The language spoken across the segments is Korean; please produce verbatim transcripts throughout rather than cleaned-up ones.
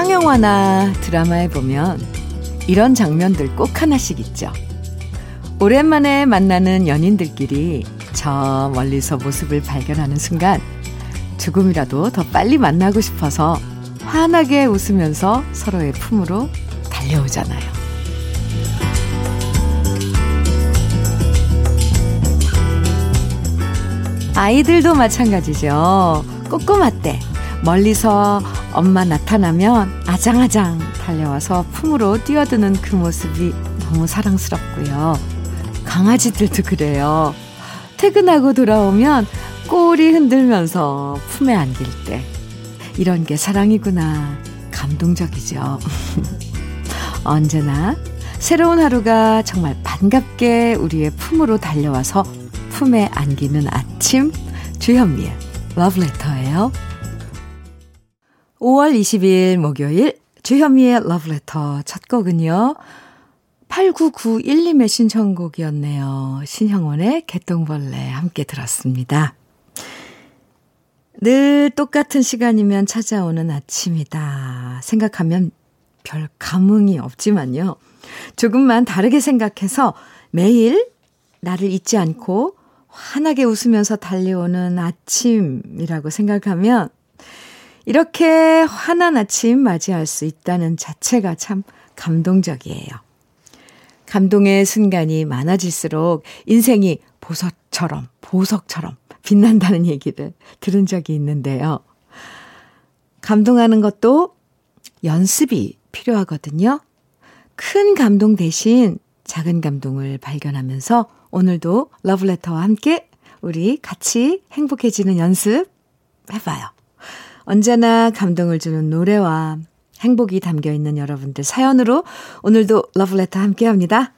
상영화나 드라마에 보면 이런 장면들 꼭 하나씩 있죠. 오랜만에 만나는 연인들끼리 저 멀리서 모습을 발견하는 순간 조금이라도 더 빨리 만나고 싶어서 환하게 웃으면서 서로의 품으로 달려오잖아요. 아이들도 마찬가지죠. 꼬꼬마 때 멀리서 엄마 나타나면 아장아장 달려와서 품으로 뛰어드는 그 모습이 너무 사랑스럽고요. 강아지들도 그래요. 퇴근하고 돌아오면 꼬리 흔들면서 품에 안길 때 이런 게 사랑이구나. 감동적이죠. 언제나 새로운 하루가 정말 반갑게 우리의 품으로 달려와서 품에 안기는 아침, 주현미의 러브레터예요. 오월 이십일 목요일 주현미의 러브레터 첫 곡은요. 팔구구일님의 신청곡이었네요. 신형원의 개똥벌레 함께 들었습니다. 늘 똑같은 시간이면 찾아오는 아침이다. 생각하면 별 감흥이 없지만요. 조금만 다르게 생각해서 매일 나를 잊지 않고 환하게 웃으면서 달려오는 아침이라고 생각하면 이렇게 환한 아침 맞이할 수 있다는 자체가 참 감동적이에요. 감동의 순간이 많아질수록 인생이 보석처럼 보석처럼 빛난다는 얘기를 들은 적이 있는데요. 감동하는 것도 연습이 필요하거든요. 큰 감동 대신 작은 감동을 발견하면서 오늘도 러브레터와 함께 우리 같이 행복해지는 연습 해봐요. 언제나 감동을 주는 노래와 행복이 담겨있는 여러분들 사연으로 오늘도 러브레터 함께합니다.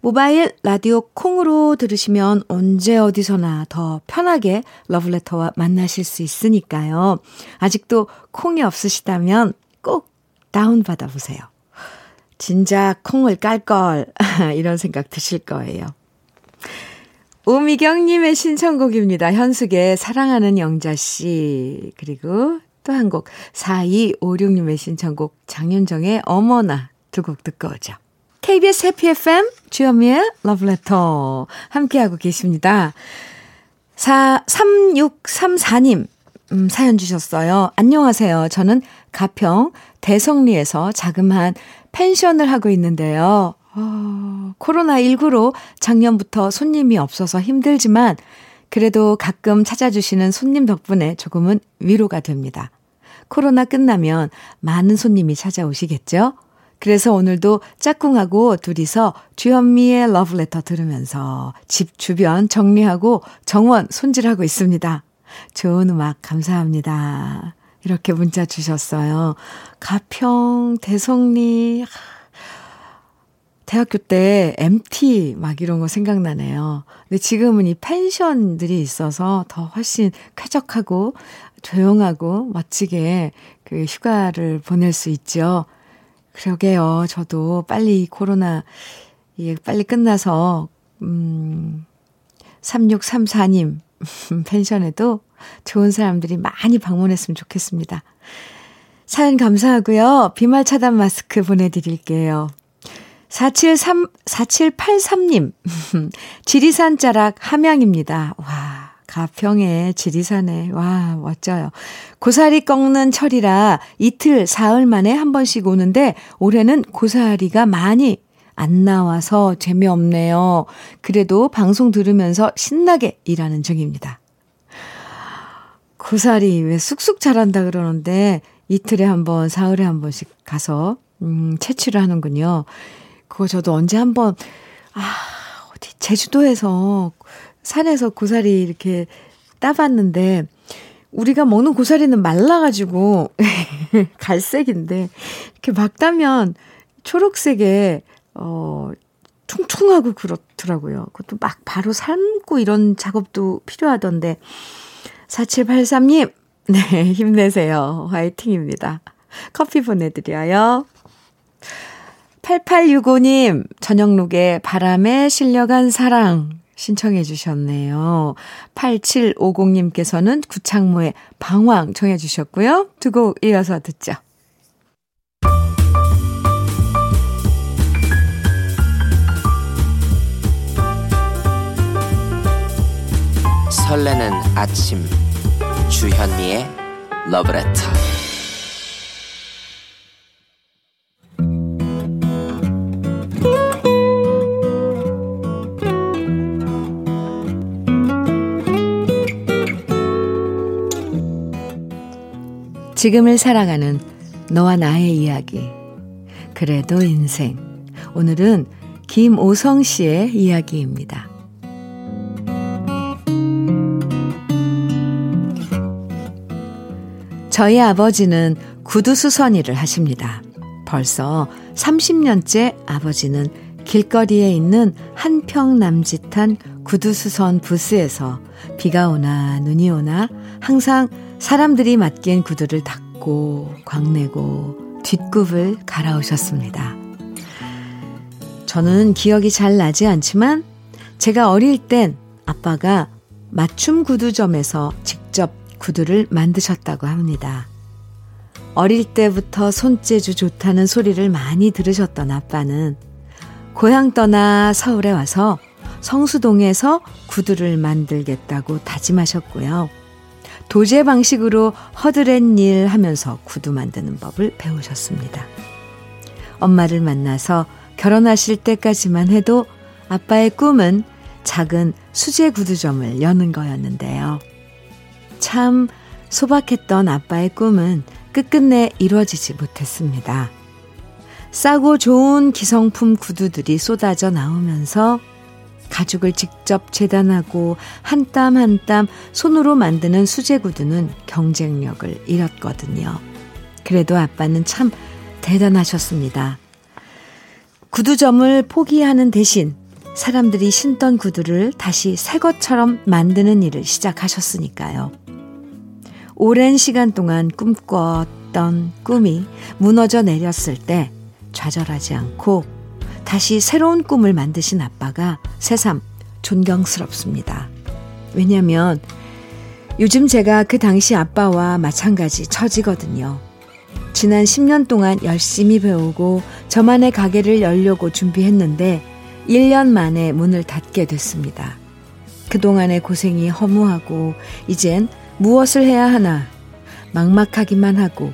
모바일 라디오 콩으로 들으시면 언제 어디서나 더 편하게 러브레터와 만나실 수 있으니까요. 아직도 콩이 없으시다면 꼭 다운받아보세요. 진작 콩을 깔걸 이런 생각 드실 거예요. 오미경님의 신청곡입니다. 현숙의 사랑하는 영자씨 그리고 또 한 곡 사이오육님의 신청곡 장윤정의 어머나 두 곡 듣고 오죠. 케이비에스 해피 에프엠 주현미의 러브레터 함께하고 계십니다. 삼육삼사님 음, 사연 주셨어요. 안녕하세요. 저는 가평 대성리에서 자그마한 펜션을 하고 있는데요. 어, 코로나십구로 작년부터 손님이 없어서 힘들지만 그래도 가끔 찾아주시는 손님 덕분에 조금은 위로가 됩니다. 코로나 끝나면 많은 손님이 찾아오시겠죠? 그래서 오늘도 짝꿍하고 둘이서 주현미의 러브레터 들으면서 집 주변 정리하고 정원 손질하고 있습니다. 좋은 음악 감사합니다. 이렇게 문자 주셨어요. 가평, 대성리, 대학교 때 엠티 막 이런 거 생각나네요. 근데 지금은 이 펜션들이 있어서 더 훨씬 쾌적하고 조용하고 멋지게 그 휴가를 보낼 수 있죠. 그러게요. 저도 빨리 코로나 빨리 끝나서 음, 삼육삼사님 펜션에도 좋은 사람들이 많이 방문했으면 좋겠습니다. 사연 감사하고요. 비말 차단 마스크 보내드릴게요. 사칠삼, 사칠팔삼님 지리산 자락 함양입니다. 와 가평에 지리산에 와 멋져요. 고사리 꺾는 철이라 이틀 사흘 만에 한 번씩 오는데 올해는 고사리가 많이 안 나와서 재미없네요. 그래도 방송 들으면서 신나게 일하는 중입니다. 고사리 왜 쑥쑥 자란다 그러는데 이틀에 한 번 사흘에 한 번씩 가서 음, 채취를 하는군요. 그거 저도 언제 한번 아 어디 제주도에서 산에서 고사리 이렇게 따봤는데 우리가 먹는 고사리는 말라가지고 갈색인데 이렇게 막 따면 초록색에 어 퉁퉁하고 그렇더라고요. 그것도 막 바로 삶고 이런 작업도 필요하던데 사칠팔삼님 네 힘내세요. 화이팅입니다. 커피 보내드려요. 팔팔육오님 저녁룩에 바람에 실려간 사랑 신청해 주셨네요. 팔칠오공님께서는 구창모의 방황 청해 주셨고요. 두 곡 이어서 듣죠. 설레는 아침 주현미의 러브레터. 지금을 사랑하는 너와 나의 이야기, 그래도 인생. 오늘은 김오성 씨의 이야기입니다. 저희 아버지는 구두수선일을 하십니다. 벌써 삼십 년째 아버지는 길거리에 있는 한평 남짓한 구두수선 부스에서 비가 오나 눈이 오나 항상 사람들이 맡긴 구두를 닦고 광내고 뒷굽을 갈아오셨습니다. 저는 기억이 잘 나지 않지만 제가 어릴 땐 아빠가 맞춤 구두점에서 직접 구두를 만드셨다고 합니다. 어릴 때부터 손재주 좋다는 소리를 많이 들으셨던 아빠는 고향 떠나 서울에 와서 성수동에서 구두를 만들겠다고 다짐하셨고요. 도제 방식으로 허드렛 일 하면서 구두 만드는 법을 배우셨습니다. 엄마를 만나서 결혼하실 때까지만 해도 아빠의 꿈은 작은 수제 구두점을 여는 거였는데요. 참 소박했던 아빠의 꿈은 끝끝내 이루어지지 못했습니다. 싸고 좋은 기성품 구두들이 쏟아져 나오면서 가죽을 직접 재단하고 한 땀 한 땀 손으로 만드는 수제 구두는 경쟁력을 잃었거든요. 그래도 아빠는 참 대단하셨습니다. 구두점을 포기하는 대신 사람들이 신던 구두를 다시 새 것처럼 만드는 일을 시작하셨으니까요. 오랜 시간 동안 꿈꿨던 꿈이 무너져 내렸을 때 좌절하지 않고 다시 새로운 꿈을 만드신 아빠가 새삼 존경스럽습니다. 왜냐하면 요즘 제가 그 당시 아빠와 마찬가지 처지거든요. 지난 십 년 동안 열심히 배우고 저만의 가게를 열려고 준비했는데 일 년 만에 문을 닫게 됐습니다. 그동안의 고생이 허무하고 이젠 무엇을 해야 하나 막막하기만 하고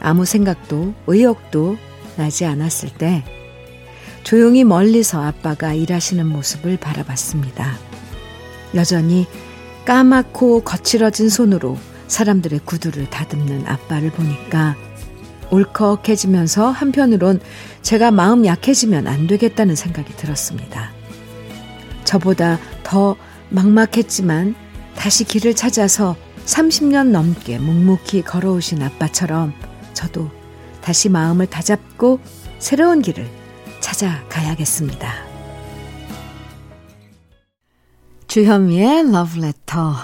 아무 생각도 의욕도 나지 않았을 때 조용히 멀리서 아빠가 일하시는 모습을 바라봤습니다. 여전히 까맣고 거칠어진 손으로 사람들의 구두를 다듬는 아빠를 보니까 울컥해지면서 한편으론 제가 마음 약해지면 안 되겠다는 생각이 들었습니다. 저보다 더 막막했지만 다시 길을 찾아서 삼십 년 넘게 묵묵히 걸어오신 아빠처럼 저도 다시 마음을 다잡고 새로운 길을 찾아가야겠습니다. 주현미의 러브레터.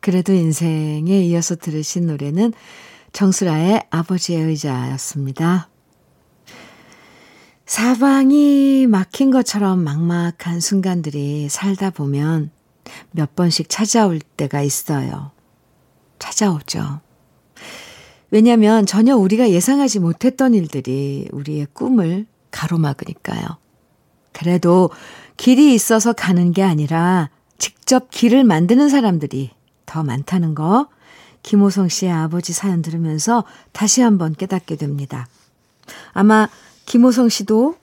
그래도 인생에 이어서 들으신 노래는 정수라의 아버지의 의자였습니다. 사방이 막힌 것처럼 막막한 순간들이 살다 보면 몇 번씩 찾아올 때가 있어요. 찾아오죠. 왜냐하면 전혀 우리가 예상하지 못했던 일들이 우리의 꿈을 가로막으니까요. 그래도 길이 있어서 가는 게 아니라 직접 길을 만드는 사람들이 더 많다는 거, 김호성 씨의 아버지 사연 들으면서 다시 한번 깨닫게 됩니다. 아마 김호성 씨도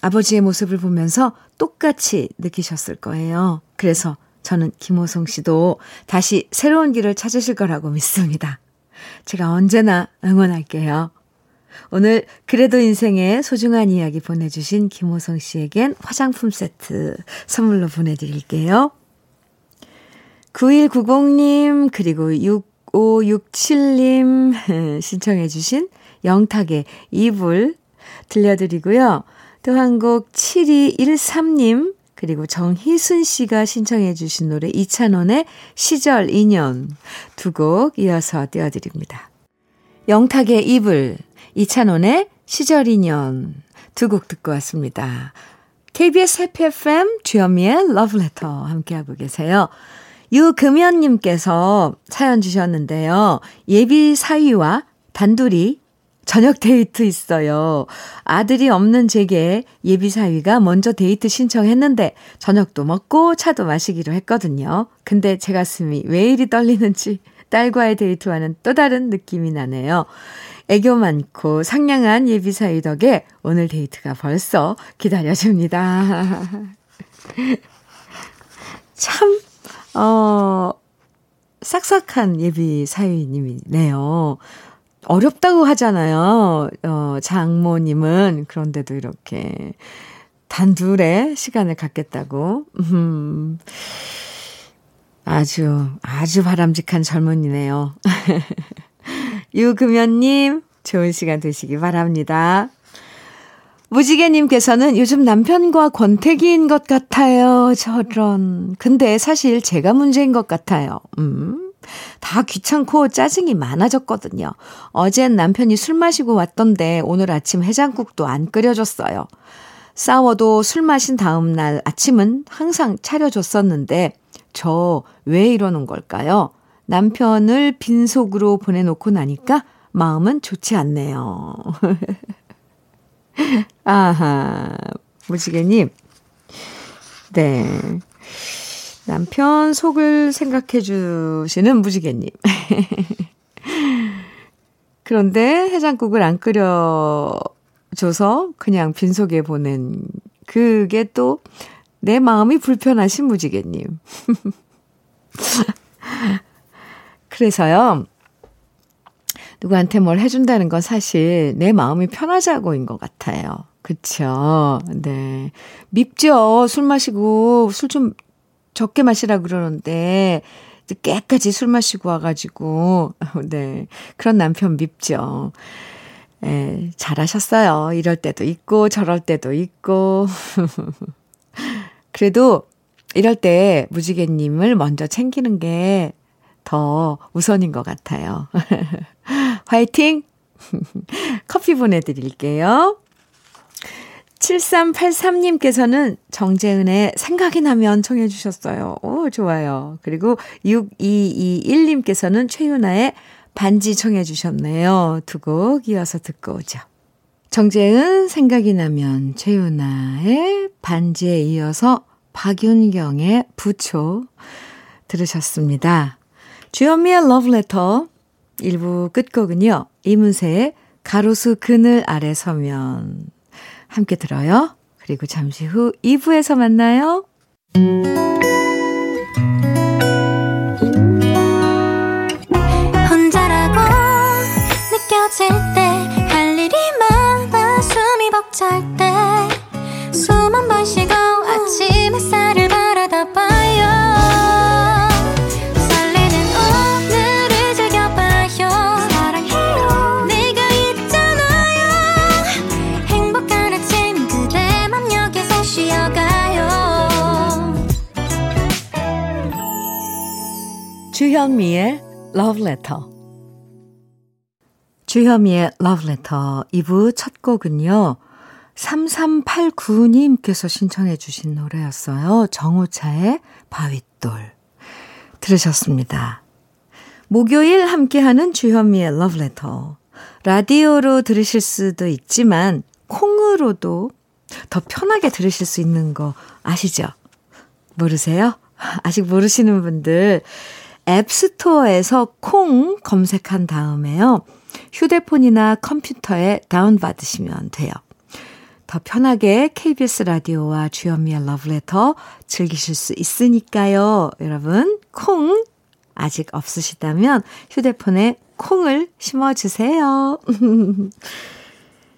아버지의 모습을 보면서 똑같이 느끼셨을 거예요. 그래서 저는 김호성 씨도 다시 새로운 길을 찾으실 거라고 믿습니다. 제가 언제나 응원할게요. 오늘 그래도 인생의 소중한 이야기 보내주신 김호성 씨에겐 화장품 세트 선물로 보내드릴게요. 구일구공 님 그리고 육오육칠 님 신청해 주신 영탁의 이불 들려드리고요. 또 한 곡 칠이일삼 님 그리고 정희순 씨가 신청해 주신 노래 이찬원의 시절 인연 두 곡 이어서 띄워드립니다. 영탁의 이불, 이찬원의 시절 인연 두 곡 듣고 왔습니다. 케이비에스 해피 에프엠 주현미의 러브레터 함께하고 계세요. 유금현 님께서 사연 주셨는데요. 예비 사위와 단둘이 저녁 데이트 있어요. 아들이 없는 제게 예비사위가 먼저 데이트 신청했는데 저녁도 먹고 차도 마시기로 했거든요. 근데 제 가슴이 왜 이리 떨리는지 딸과의 데이트와는 또 다른 느낌이 나네요. 애교 많고 상냥한 예비사위 덕에 오늘 데이트가 벌써 기다려집니다. 참 어, 싹싹한 예비사위님이네요. 어렵다고 하잖아요. 어, 장모님은. 그런데도 이렇게 단둘의 시간을 갖겠다고. 음, 아주 아주 바람직한 젊은이네요. 유금현님, 좋은 시간 되시기 바랍니다. 무지개님께서는 요즘 남편과 권태기인 것 같아요. 저런. 근데 사실 제가 문제인 것 같아요. 음. 다 귀찮고 짜증이 많아졌거든요. 어젠 남편이 술 마시고 왔던데 오늘 아침 해장국도 안 끓여줬어요. 싸워도 술 마신 다음 날 아침은 항상 차려줬었는데 저 왜 이러는 걸까요? 남편을 빈속으로 보내놓고 나니까 마음은 좋지 않네요. 아하, 무지개님. 네. 남편 속을 생각해 주시는 무지개님. 그런데 해장국을 안 끓여줘서 그냥 빈속에 보낸 그게 또 내 마음이 불편하신 무지개님. 그래서요. 누구한테 뭘 해준다는 건 사실 내 마음이 편하자고인 것 같아요. 그렇죠? 네. 밉죠. 술 마시고 술 좀 적게 마시라 그러는데 깨까지 술 마시고 와가지고 네 그런 남편 밉죠. 에, 잘하셨어요. 이럴 때도 있고 저럴 때도 있고. 그래도 이럴 때 무지개님을 먼저 챙기는 게 더 우선인 것 같아요. 화이팅! 커피 보내드릴게요. 칠삼팔삼님께서는 정재은의 생각이 나면 청해 주셨어요. 오, 좋아요. 그리고 육이이일님께서는 최윤아의 반지 청해 주셨네요. 두 곡 이어서 듣고 오죠. 정재은 생각이 나면, 최윤아의 반지에 이어서 박윤경의 부초 들으셨습니다. 주현미의 러브레터 일부 끝곡은요. 이문세의 가로수 그늘 아래 서면 함께 들어요. 그리고 잠시 후 이 부에서 만나요. 혼자라고 느껴질 때 할 일이 많아 숨이 벅찰 때 숨 한 번 쉬고 아침 햇살을 바라다 봐요. 설레는 오늘을 즐겨봐요. 사랑해요. 내가 있잖아요. 행복한 아침 그대 맘 여기서 쉬어가요. 주현미의 러브레터. 주현미의 러브레터 이 부 첫 곡은요. 삼삼팔구님께서 신청해 주신 노래였어요. 정호차의 바윗돌 들으셨습니다. 목요일 함께하는 주현미의 러브레터. 라디오로 들으실 수도 있지만 콩으로도 더 편하게 들으실 수 있는 거 아시죠? 모르세요? 아직 모르시는 분들 앱스토어에서 콩 검색한 다음에요. 휴대폰이나 컴퓨터에 다운받으시면 돼요. 더 편하게 케이비에스 라디오와 주현미의 러브레터 즐기실 수 있으니까요. 여러분 콩 아직 없으시다면 휴대폰에 콩을 심어주세요.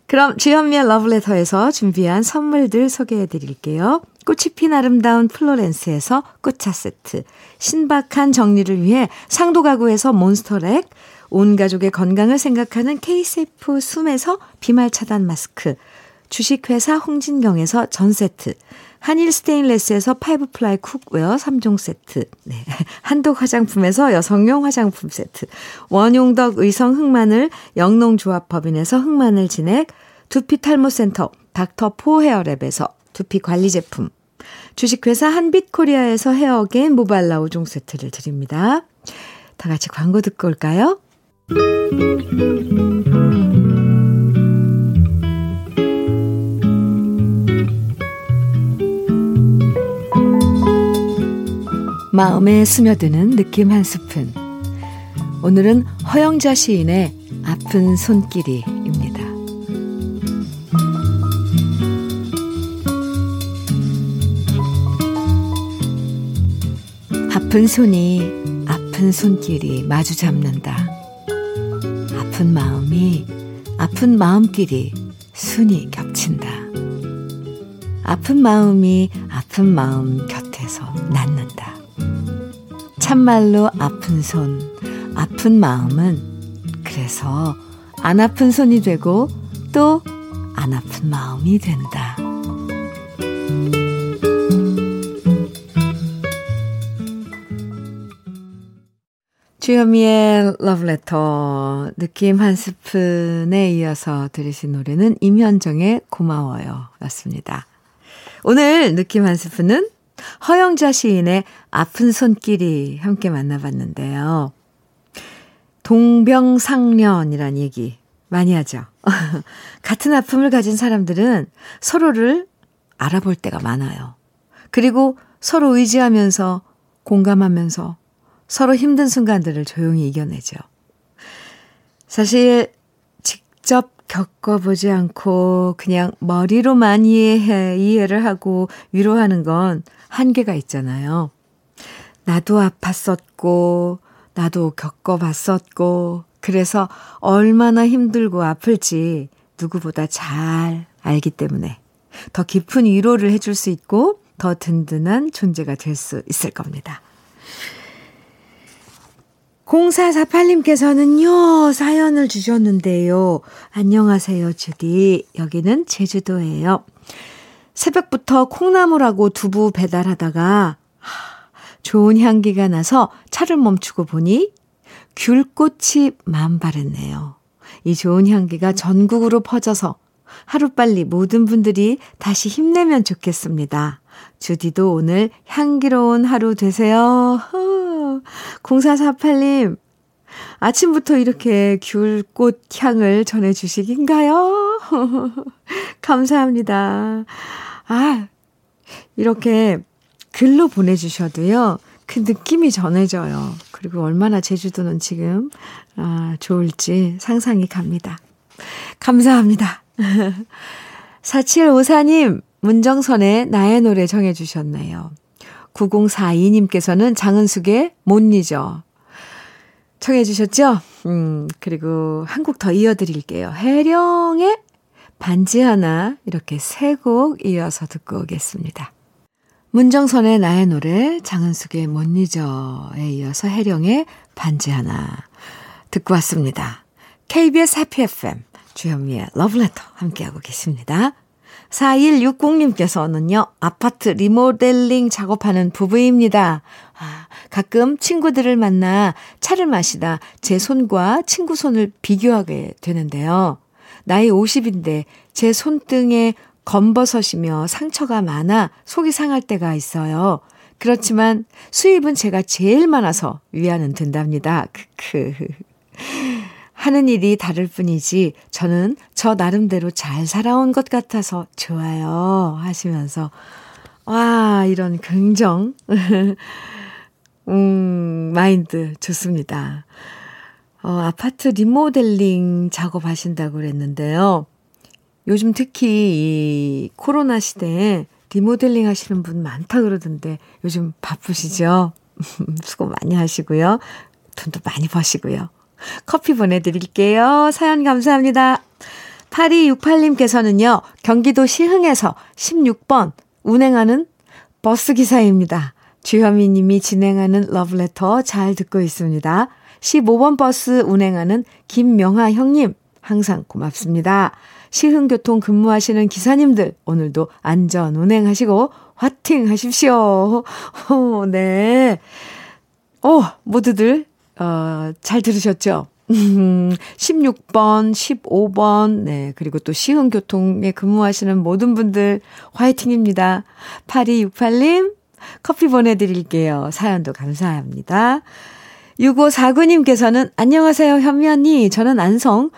그럼 주현미의 러브레터에서 준비한 선물들 소개해드릴게요. 꽃이 핀 아름다운 플로렌스에서 꽃차 세트, 신박한 정리를 위해 상도 가구에서 몬스터렉, 온 가족의 건강을 생각하는 K-Safe 숨에서 비말 차단 마스크, 주식회사 홍진경에서 전세트, 한일 스테인레스에서 파이브 플라이 쿡웨어 삼 종 세트, 네. 한독 화장품에서 여성용 화장품 세트, 원용덕 의성 흑마늘 영농조합법인에서 흑마늘 진액, 두피탈모센터 닥터포 헤어랩에서 두피관리 제품, 주식회사 한빛코리아에서 헤어어게인 모발라 오 종 세트를 드립니다. 다 같이 광고 듣고 올까요? 마음에 스며드는 느낌 한 스푼. 오늘은 허영자 시인의 아픈 손길이입니다. 아픈 손이 아픈 손길이 마주 잡는다. 아픈 마음이 아픈 마음끼리 순이 겹친다. 아픈 마음이 아픈 마음 곁에서 낫는다. 참말로 아픈 손, 아픈 마음은 그래서 안 아픈 손이 되고 또 안 아픈 마음이 된다. 주현미의 러브레터 느낌 한 스푼에 이어서 들으신 노래는 임현정의 고마워요 였습니다. 오늘 느낌 한 스푼은 허영자 시인의 아픈 손길이 함께 만나봤는데요. 동병상련이란 얘기 많이 하죠. 같은 아픔을 가진 사람들은 서로를 알아볼 때가 많아요. 그리고 서로 의지하면서 공감하면서 서로 힘든 순간들을 조용히 이겨내죠. 사실 직접 겪어보지 않고 그냥 머리로만 이해해, 이해를 하고 위로하는 건 한계가 있잖아요. 나도 아팠었고 나도 겪어봤었고 그래서 얼마나 힘들고 아플지 누구보다 잘 알기 때문에 더 깊은 위로를 해줄 수 있고 더 든든한 존재가 될 수 있을 겁니다. 공사사팔님께서는요, 사연을 주셨는데요. 안녕하세요, 주디. 여기는 제주도예요. 새벽부터 콩나물하고 두부 배달하다가 하, 좋은 향기가 나서 차를 멈추고 보니 귤꽃이 만발했네요. 이 좋은 향기가 전국으로 퍼져서 하루빨리 모든 분들이 다시 힘내면 좋겠습니다. 주디도 오늘 향기로운 하루 되세요. 공사사팔님, 아침부터 이렇게 귤꽃 향을 전해주시긴가요? 감사합니다. 아, 이렇게 글로 보내주셔도요, 그 느낌이 전해져요. 그리고 얼마나 제주도는 지금, 아, 좋을지 상상이 갑니다. 감사합니다. 사칠오사님, 문정선의 나의 노래 정해주셨네요. 구공사이님께서는 장은숙의 못 잊어 청해 주셨죠? 음, 그리고 한 곡 더 이어드릴게요. 해령의 반지 하나, 이렇게 세 곡 이어서 듣고 오겠습니다. 문정선의 나의 노래, 장은숙의 못 잊어에 이어서 해령의 반지 하나 듣고 왔습니다. 케이비에스 해피 에프엠 주현미의 러브레터 함께하고 계십니다. 사일육공님께서는요, 아파트 리모델링 작업하는 부부입니다. 아, 가끔 친구들을 만나 차를 마시다 제 손과 친구 손을 비교하게 되는데요. 나이 오십인데 제 손등에 검버섯이며 상처가 많아 속이 상할 때가 있어요. 그렇지만 수입은 제가 제일 많아서 위안은 된답니다. 크크. 하는 일이 다를 뿐이지 저는 저 나름대로 잘 살아온 것 같아서 좋아요 하시면서 와, 이런 긍정 음, 마인드 좋습니다. 어, 아파트 리모델링 작업하신다고 그랬는데요. 요즘 특히 이 코로나 시대에 리모델링 하시는 분 많다 그러던데 요즘 바쁘시죠? 수고 많이 하시고요. 돈도 많이 버시고요. 커피 보내드릴게요. 사연 감사합니다. 팔이육팔님께서는요, 경기도 시흥에서 십육 번 운행하는 버스기사입니다. 주현미 님이 진행하는 러브레터 잘 듣고 있습니다. 십오 번 버스 운행하는 김명하 형님, 항상 고맙습니다. 시흥교통 근무하시는 기사님들, 오늘도 안전 운행하시고 화팅 하십시오. 오, 네. 오, 모두들 어, 잘 들으셨죠? 십육 번, 십오 번, 네, 그리고 또 시흥교통에 근무하시는 모든 분들 화이팅입니다. 팔이육팔님, 커피 보내드릴게요. 사연도 감사합니다. 육오사구님께서는 안녕하세요, 현미 언니. 저는 안성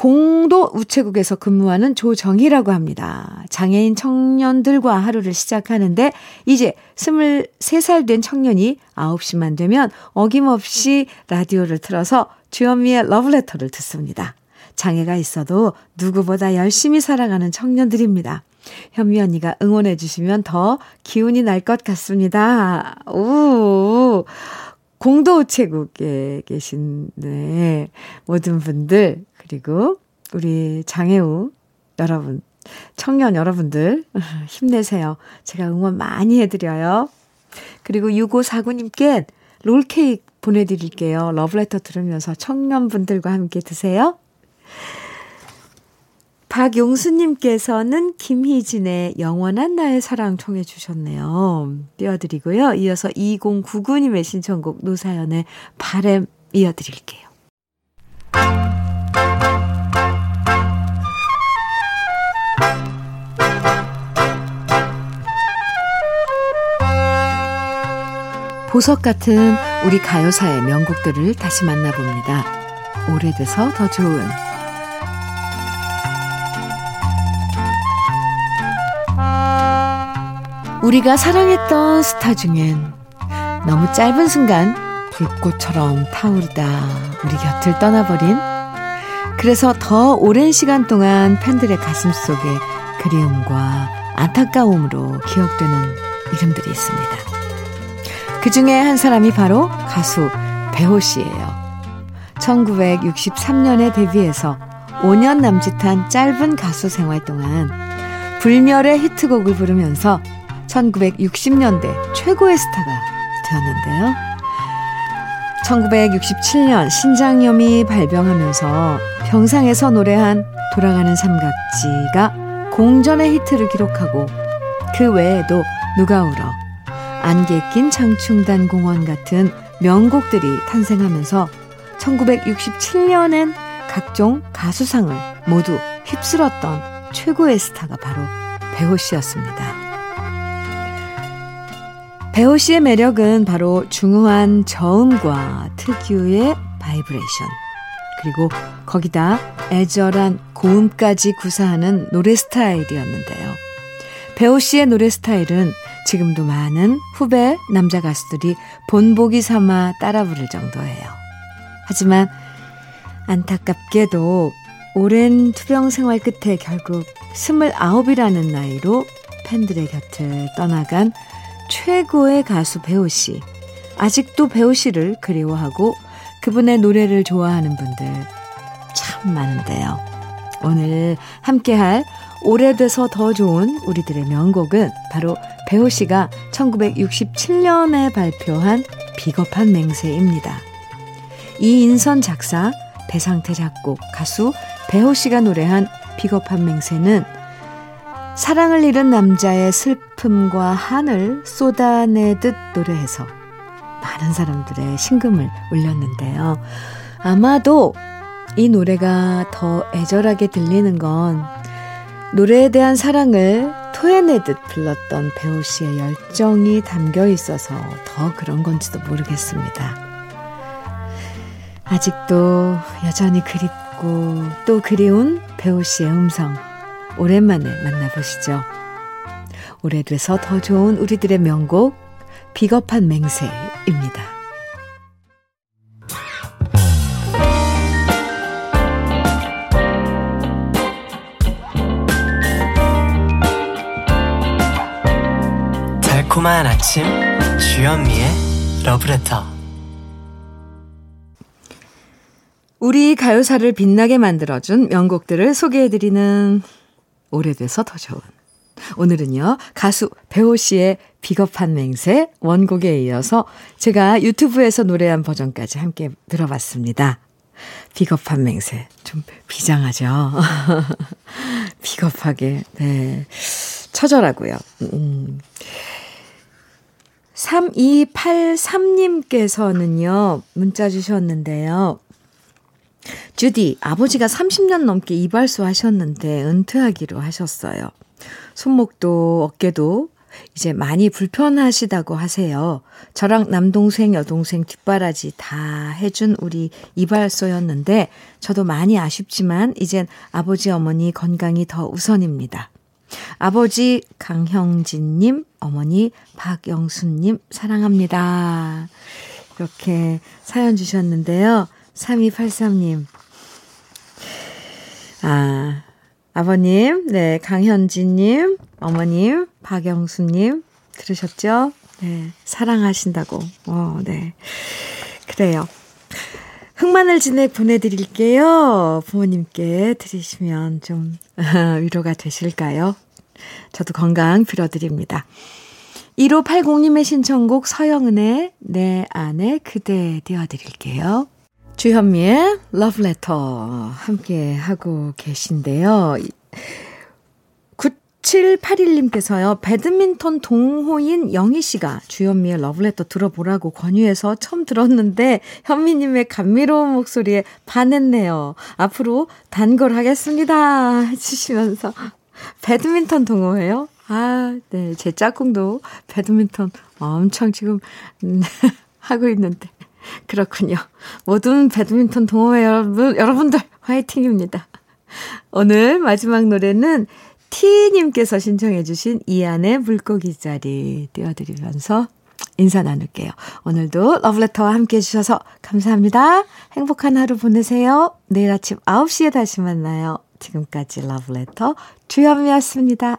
공도 우체국에서 근무하는 조정희라고 합니다. 장애인 청년들과 하루를 시작하는데 이제 스물세 살 된 청년이 아홉 시만 되면 어김없이 라디오를 틀어서 주현미의 러브레터를 듣습니다. 장애가 있어도 누구보다 열심히 살아가는 청년들입니다. 현미 언니가 응원해 주시면 더 기운이 날 것 같습니다. 오, 공도 우체국에 계신 네, 모든 분들 그리고 우리 장애우 여러분, 청년 여러분들 힘내세요. 제가 응원 많이 해드려요. 그리고 육오사구 님께 롤케이크 보내드릴게요. 러브레터 들으면서 청년분들과 함께 드세요. 박용수님께서는 김희진의 영원한 나의 사랑 청해 주셨네요. 띄워드리고요. 이어서 이공구구 님의 신청곡 노사연의 바램 이어드릴게요. 보석 같은 우리 가요사의 명곡들을 다시 만나봅니다. 오래돼서 더 좋은 우리가 사랑했던 스타 중엔 너무 짧은 순간 불꽃처럼 타오르다 우리 곁을 떠나버린 그래서 더 오랜 시간 동안 팬들의 가슴 속에 그리움과 안타까움으로 기억되는 이름들이 있습니다. 그 중에 한 사람이 바로 가수 배호 씨예요. 천구백육십삼 년에 데뷔해서 오 년 남짓한 짧은 가수 생활 동안 불멸의 히트곡을 부르면서 천구백육십 년대 최고의 스타가 되었는데요. 천구백육십칠 년 신장염이 발병하면서 병상에서 노래한 돌아가는 삼각지가 공전의 히트를 기록하고 그 외에도 누가 울어, 안개 낀 장충단 공원 같은 명곡들이 탄생하면서 천구백육십칠 년엔 각종 가수상을 모두 휩쓸었던 최고의 스타가 바로 배호 씨였습니다. 배호 씨의 매력은 바로 중후한 저음과 특유의 바이브레이션 그리고 거기다 애절한 고음까지 구사하는 노래 스타일이었는데요. 배호 씨의 노래 스타일은 지금도 많은 후배 남자 가수들이 본보기 삼아 따라 부를 정도예요. 하지만 안타깝게도 오랜 투병 생활 끝에 결국 스물아홉이라는 나이로 팬들의 곁을 떠나간 최고의 가수 배호 씨. 아직도 배호 씨를 그리워하고 그분의 노래를 좋아하는 분들 참 많은데요. 오늘 함께할 오래돼서 더 좋은 우리들의 명곡은 바로 배호 씨가 천구백육십칠 년에 발표한 비겁한 맹세입니다. 이인선 작사, 배상태 작곡, 가수 배호 씨가 노래한 비겁한 맹세는 사랑을 잃은 남자의 슬픔과 한을 쏟아내듯 노래해서 많은 사람들의 심금을 울렸는데요. 아마도 이 노래가 더 애절하게 들리는 건 노래에 대한 사랑을 토해내듯 불렀던 배호 씨의 열정이 담겨 있어서 더 그런 건지도 모르겠습니다. 아직도 여전히 그립고 또 그리운 배호 씨의 음성 오랜만에 만나보시죠. 오래돼서 더 좋은 우리들의 명곡 비겁한 맹세입니다. 달콤한 아침 주현미의 러브레터 우리 가요사를 빛나게 만들어준 명곡들을 소개해드리는 오래돼서 더 좋은 오늘은요 가수 배호 씨의 비겁한 맹세 원곡에 이어서 제가 유튜브에서 노래한 버전까지 함께 들어봤습니다. 비겁한 맹세 좀 비장하죠. 비겁하게 네 처절하고요. 음. 삼이팔삼 님께서는요 문자 주셨는데요. 주디, 아버지가 삼십 년 넘게 이발소 하셨는데 은퇴하기로 하셨어요. 손목도 어깨도 이제 많이 불편하시다고 하세요. 저랑 남동생, 여동생 뒷바라지 다 해준 우리 이발소였는데 저도 많이 아쉽지만 이젠 아버지, 어머니 건강이 더 우선입니다. 아버지 강형진님, 어머니 박영순님 사랑합니다. 이렇게 사연 주셨는데요. 삼이팔삼 님. 아, 아버님, 네, 강현진님, 어머님, 박영수님, 들으셨죠? 네, 사랑하신다고. 어, 네. 그래요. 흑마늘 진액 보내드릴게요. 부모님께 드리시면 좀 위로가 되실까요? 저도 건강 빌어드립니다. 일오팔공 님의 신청곡 서영은의 내 안에 그대 띄워드릴게요. 주현미의 러브레터 함께 하고 계신데요. 구칠팔일 님께서요. 배드민턴 동호인 영희씨가 주현미의 러브레터 들어보라고 권유해서 처음 들었는데 현미님의 감미로운 목소리에 반했네요. 앞으로 단골하겠습니다 해주시면서 배드민턴 동호회요? 아, 네. 제 짝꿍도 배드민턴 엄청 지금 하고 있는데. 그렇군요. 모든 배드민턴 동호회 여러분, 여러분들 화이팅입니다. 오늘 마지막 노래는 T님께서 신청해 주신 이안의 물고기 자리 띄워드리면서 인사 나눌게요. 오늘도 러브레터와 함께해 주셔서 감사합니다. 행복한 하루 보내세요. 내일 아침 아홉 시에 다시 만나요. 지금까지 러브레터 주현미였습니다.